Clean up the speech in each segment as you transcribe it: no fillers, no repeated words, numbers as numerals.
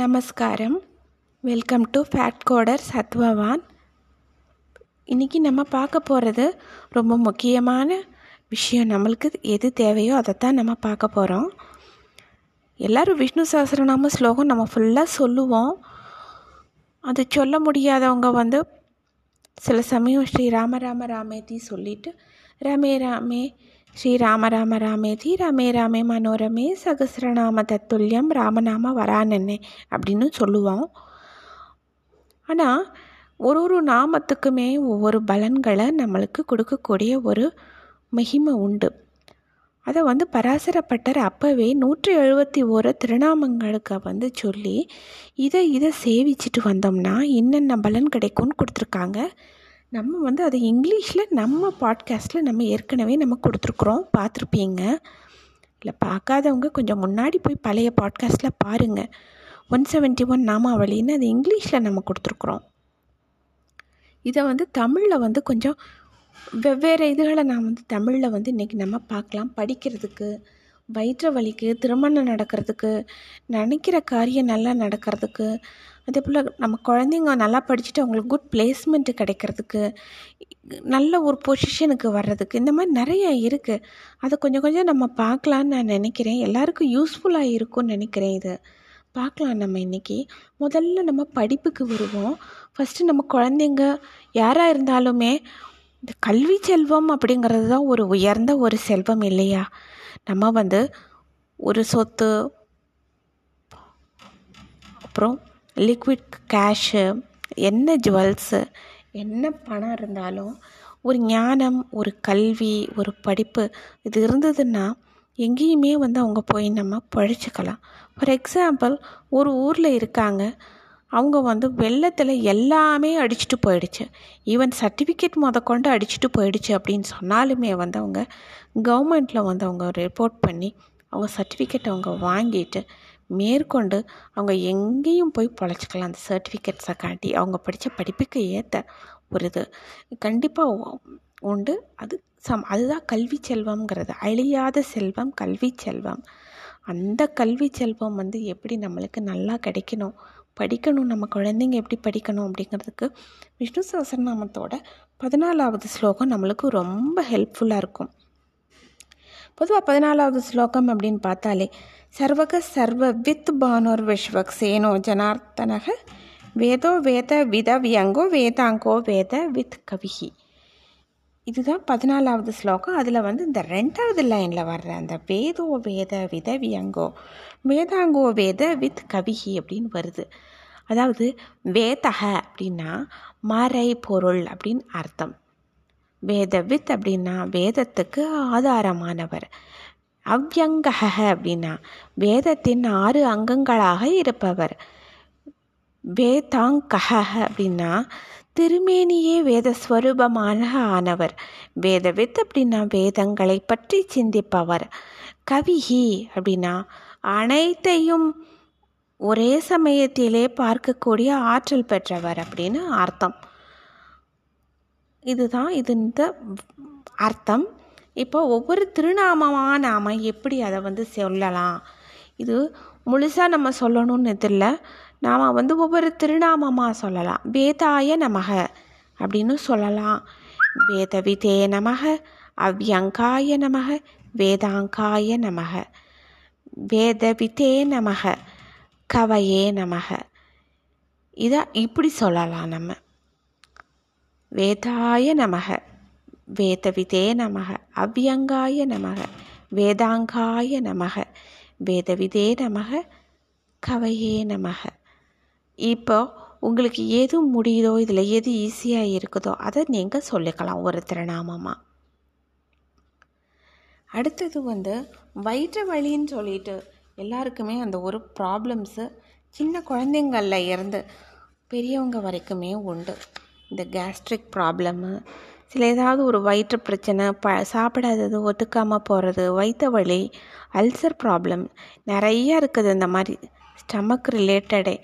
நமஸ்காரம். Welcome to Fat Coder Sathvavan. இன்றைக்கி நம்ம பார்க்க போகிறது ரொம்ப முக்கியமான விஷயம். நம்மளுக்கு எது தேவையோ அதைத்தான் நம்ம பார்க்க போகிறோம். எல்லோரும் விஷ்ணு சஹஸ்ரநாம ஸ்லோகம் நம்ம ஃபுல்லாக சொல்லுவோம். அது சொல்ல முடியாதவங்க சில சமயம் ஸ்ரீ ராம ராம ராமேதி சொல்லிவிட்டு ரமே ராமே ஸ்ரீ ராம ராம ராமேதி ராமே ராமே மனோரமே சகஸ்ரநாம தத்துல்யம் ராமநாம வரானே அப்படின்னு சொல்லுவோம். ஆனால் ஒரு நாமத்துக்குமே ஒவ்வொரு பலன்களை நம்மளுக்கு கொடுக்கக்கூடிய ஒரு மகிமை உண்டு. அதை பராசர பட்டர் அப்போவே 171 திருநாமங்களுக்கு சொல்லி இதை சேவிச்சுட்டு வந்தோம்னா என்னென்ன பலன் கிடைக்கும்னு கொடுத்துருக்காங்க. நம்ம அதை இங்கிலீஷில் நம்ம பாட்காஸ்ட்டில் நம்ம ஏற்கனவே நம்ம கொடுத்துருக்குறோம், பார்த்துருப்பீங்க. இல்லை பார்க்காதவங்க கொஞ்சம் முன்னாடி போய் பழைய பாட்காஸ்ட்டில் பாருங்கள். 171 நாமாவளின்னு அது இங்கிலீஷில் நம்ம கொடுத்துருக்குறோம். இதை தமிழில் கொஞ்சம் வெவ்வேறு இதுகளை நான் தமிழில் இன்றைக்கி நம்ம பார்க்கலாம். படிக்கிறதுக்கு, வயிற்று வலிக்கு, திருமணம் நடக்கிறதுக்கு, நினைக்கிற காரியம் நல்லா நடக்கிறதுக்கு, அதே போல் நம்ம குழந்தைங்க நல்லா படிச்சுட்டு அவங்களுக்கு குட் பிளேஸ்மெண்ட்டு கிடைக்கிறதுக்கு, நல்ல ஒரு பொசிஷனுக்கு வர்றதுக்கு, இந்த மாதிரி நிறைய இருக்குது. அதை கொஞ்சம் கொஞ்சம் நம்ம பார்க்கலான்னு நான் நினைக்கிறேன். எல்லாருக்கும் யூஸ்ஃபுல்லாக இருக்கும்னு நினைக்கிறேன். இது பார்க்கலாம் நம்ம இன்றைக்கி. முதல்ல நம்ம படிப்புக்கு வருவோம். ஃபஸ்ட்டு நம்ம குழந்தைங்க யாராக இருந்தாலுமே இந்த கல்வி செல்வம் அப்படிங்கிறது தான் ஒரு உயர்ந்த ஒரு செல்வம் இல்லையா. நம்ம ஒரு சொத்து, அப்புறம் லிக்விட் கேஷு, என்ன ஜுவல்ஸு, என்ன பணம் இருந்தாலும் ஒரு ஞானம், ஒரு கல்வி, ஒரு படிப்பு இது இருந்ததுன்னா எங்கேயுமே அவங்க போய் நம்ம பழிச்சுக்கலாம். ஃபார் எக்ஸாம்பிள், ஒரு ஊரில் இருக்காங்க, அவங்க வெள்ளத்தில் எல்லாமே அடிச்சுட்டு போயிடுச்சு, ஈவன் சர்டிஃபிகேட் முதற்கொண்டு அடிச்சுட்டு போயிடுச்சு அப்படின்னு சொன்னாலுமே அவங்க கவர்மெண்ட்டில் அவங்க ரிப்போர்ட் பண்ணி அவங்க சர்டிஃபிகேட் அவங்க வாங்கிட்டு மேற்கொண்டு அவங்க எங்கேயும் போய் பொழைச்சிக்கலாம். அந்த சர்டிஃபிகேட்ஸை காட்டி அவங்க படித்த படிப்புக்கு ஏற்ற ஒரு இது கண்டிப்பாக உண்டு. அதுதான் கல்வி செல்வங்கிறது. அழியாத செல்வம் கல்வி செல்வம். அந்த கல்வி செல்வம் எப்படி நம்மளுக்கு நல்லா கிடைக்கணும், படிக்கணும், நம்ம குழந்தைங்க எப்படி படிக்கணும் அப்படிங்கிறதுக்கு விஷ்ணு சஹஸ்ரநாமத்தோட 14வது ஸ்லோகம் நம்மளுக்கு ரொம்ப ஹெல்ப்ஃபுல்லாக இருக்கும். பொதுவாக 14வது ஸ்லோகம் அப்படின்னு பார்த்தாலே சர்வக சர்வ வித் பானோர் விஸ்வக் சேனோ ஜனார்த்தனக வேதோ வேத வித வியங்கோ வேதாங்கோ வேத வித் கவிஹி. இதுதான் 14வது ஸ்லோகம். அதில் இந்த 2வது லைனில் வர்ற அந்த வேதோ வேத வித வியங்கோ வேதாங்கோ வேத வித் கவிஹி அப்படின்னு வருது. அதாவது வேதக அப்படின்னா மறை பொருள் அப்படின்னு அர்த்தம். வேத வித் அப்படின்னா வேதத்துக்கு ஆதாரமானவர். அவ்யங்கக அப்படின்னா வேதத்தின் 6 அங்கங்களாக இருப்பவர். வேதாங்கக அப்படின்னா திருமேனியே வேதஸ்வரூபமான ஆனவர். வேதவித் அப்படின்னா வேதங்களை பற்றி சிந்திப்பவர். கவிஹி அப்படின்னா அனைத்தையும் ஒரே சமயத்திலே பார்க்கக்கூடிய ஆற்றல் பெற்றவர் அப்படின்னு அர்த்தம். இதுதான் இது இந்த அர்த்தம். இப்போ ஒவ்வொரு திருநாமமாக நாம் எப்படி அதை சொல்லலாம், இது முழுசாக நம்ம சொல்லணும்னு இதில்லை, நாம் ஒவ்வொரு திருநாமமாக சொல்லலாம். வேதாய நமக அப்படின்னு சொல்லலாம். வேதவிதே நமக, அவ்யங்காய நமக, வேதாங்காய நமக, வேதவிதே நமக, கவையே நமக. இதை இப்படி சொல்லலாம் நம்ம. வேதாய நமக, வேதவிதே நமக, அவ்யங்காய நமக, வேதாங்காய நமக, வேதவிதே நமக, கவையே நமக. இப்போ உங்களுக்கு எது முடியுதோ, இதில் எது ஈஸியாக இருக்குதோ அதை நீங்கள் சொல்லிக்கலாம் ஒரு திருநாமமாக. அடுத்தது வயிற்று வலின்னு சொல்லிட்டு எல்லாருக்குமே அந்த ஒரு ப்ராப்ளம்ஸு சின்ன குழந்தைங்களில் இருந்து பெரியவங்க வரைக்குமே உண்டு. இந்த கேஸ்ட்ரிக் ப்ராப்ளமு, சில ஏதாவது ஒரு வயிற்று பிரச்சனை, சாப்பிடாதது, ஒத்துக்காமல் போகிறது, வயிற்று வலி, அல்சர் ப்ராப்ளம் நிறையா இருக்குது. இந்த மாதிரி ஸ்டமக் ரிலேட்டடே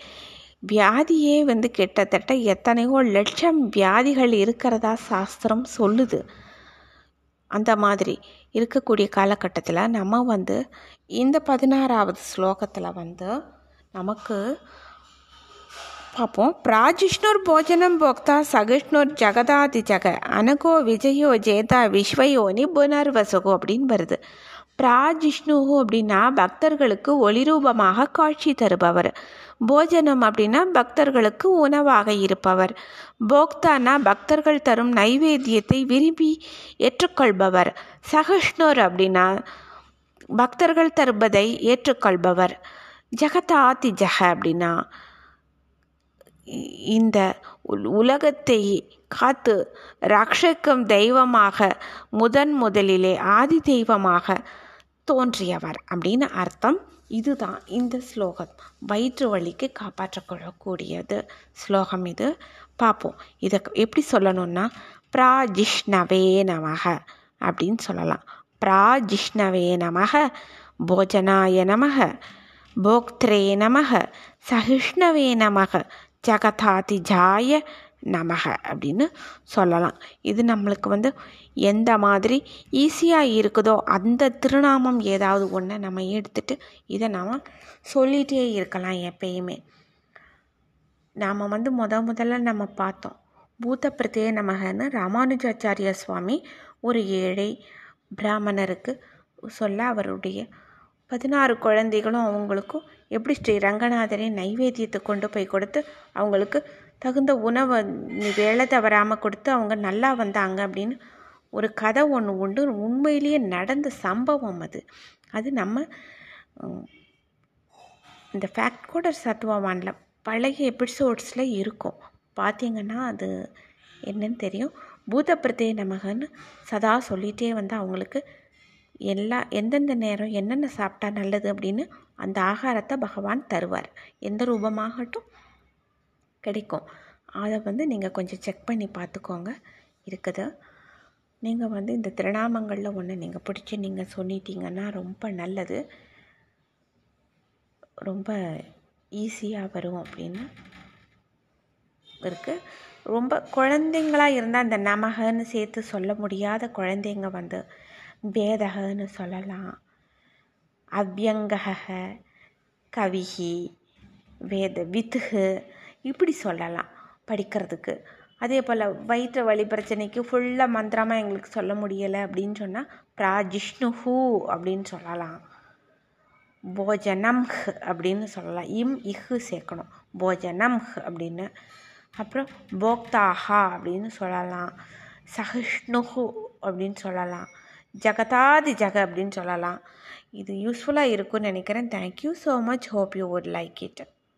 வியாதியே கிட்டத்தட்ட எத்தனையோ லட்சம் வியாதிகள் இருக்கிறதா சாஸ்திரம் சொல்லுது. அந்த மாதிரி இருக்கக்கூடிய காலகட்டத்தில் நம்ம இந்த 16வது ஸ்லோகத்தில் நமக்கு பார்ப்போம். பிராஜிஷ்ணுர் போஜனம் போக்தா சகிஷ்ணுர் ஜெகதாதி ஜெக அனகோ விஜயோ ஜேதா விஸ்வயோனி புனர்வசுகோ அப்படின்னு வருது. பிராஜிஷ்ணு அப்படின்னா பக்தர்களுக்கு ஒளிரூபமாக காட்சி தருபவர். போஜனம் அப்படின்னா பக்தர்களுக்கு உணவாக இருப்பவர். போக்தானா பக்தர்கள் தரும் நைவேத்தியத்தை விரும்பி ஏற்றுக்கொள்பவர். சகிஷ்ணுர் அப்படின்னா பக்தர்கள் தருவதை ஏற்றுக்கொள்பவர். ஜெகதாதி ஜெக அப்படின்னா இந்த உலகத்தை காத்து ரட்சக்கும் தெய்வமாக முதன் முதலிலே ஆதி தெய்வமாக தோன்றியவர் அப்படின்னு அர்த்தம். இதுதான் இந்த ஸ்லோகம். வயிற்று வலிக்கு காப்பாற்றக்கூடக்கூடியது ஸ்லோகம் இது. பார்ப்போம் இதை எப்படி சொல்லணும்னா பிராஜிஷ்ணவே நமக அப்படின்னு சொல்லலாம். பிராஜிஷ்ணவே நமக, போஜனாய நமக, போக்த்ரே நமக, சகிஷ்ணவே நமக, ஜகதாதி ஜாய நமக அப்படின்னு சொல்லலாம். இது நம்மளுக்கு எந்த மாதிரி ஈஸியாக இருக்குதோ அந்த திருநாமம் ஏதாவது ஒன்று நம்ம எடுத்துட்டு இதை நாம் சொல்லிகிட்டே இருக்கலாம் எப்பயுமே. நாம் முதல்ல நம்ம பார்த்தோம் பூத பிரதே நமகன்னு ராமானுஜாச்சாரிய சுவாமி ஒரு ஏழை பிராமணருக்கு சொல்ல அவருடைய 16 குழந்தைகளும் அவங்களுக்கும் எப்படி ஸ்ரீ ரங்கநாதரை நைவேத்தியத்தை கொண்டு போய் கொடுத்து அவங்களுக்கு தகுந்த உணவை வேலை தவறாமல் கொடுத்து அவங்க நல்லா வந்தாங்க அப்படின்னு ஒரு கதை ஒன்று உண்டு. உண்மையிலேயே நடந்த சம்பவம் அது. அது நம்ம இந்த ஃபேக்ட் கூட சத்வவானில் பழைய எபிசோட்ஸில் இருக்கும். பார்த்திங்கன்னா அது என்னன்னு தெரியும். பூத பிரதே நமகன்னு சதா சொல்லிகிட்டே அவங்களுக்கு எந்தெந்த நேரம் என்னென்ன சாப்பிட்டா நல்லது அப்படின்னு அந்த ஆகாரத்தை பகவான் தருவார். எந்த ரூபமாகட்டும் கிடைக்கும். அதை நீங்கள் கொஞ்சம் செக் பண்ணி பார்த்துக்கோங்க இருக்குது. நீங்கள் இந்த திருநாமங்களில் ஒன்று நீங்கள் பிடிச்சி நீங்கள் சொல்லிட்டீங்கன்னா ரொம்ப நல்லது, ரொம்ப ஈஸியாக வரும் அப்படின்னு இருக்குது. ரொம்ப குழந்தைங்களாக இருந்தால் அந்த நமகன்னு சேர்த்து சொல்ல முடியாத குழந்தைங்க வேதகன்னு சொல்லலாம். அவ்யங்கக, கவிஹி, வேத வித்துகு இப்படி சொல்லலாம் படிக்கிறதுக்கு. அதே போல் வயிற்று வலி பிரச்சனைக்கு ஃபுல்லாக மந்திரமாக எங்களுக்கு சொல்ல முடியலை அப்படின்னு சொன்னால் பிராஜிஷ்ணுஹூ அப்படின்னு சொல்லலாம். போஜனம் அப்படின்னு சொல்லலாம். இம் இஹு சேர்க்கணும். போஜனம் அப்படின்னு. அப்புறம் போக்தாஹா அப்படின்னு சொல்லலாம். சகிஷ்ணுஹூ அப்படின்னு சொல்லலாம். ஜகதாதி ஜக அப்படின்னு சொல்லலாம். இது யூஸ்ஃபுல்லாக இருக்கும்னு நினைக்கிறேன். Thank you so much. Hope you would like it.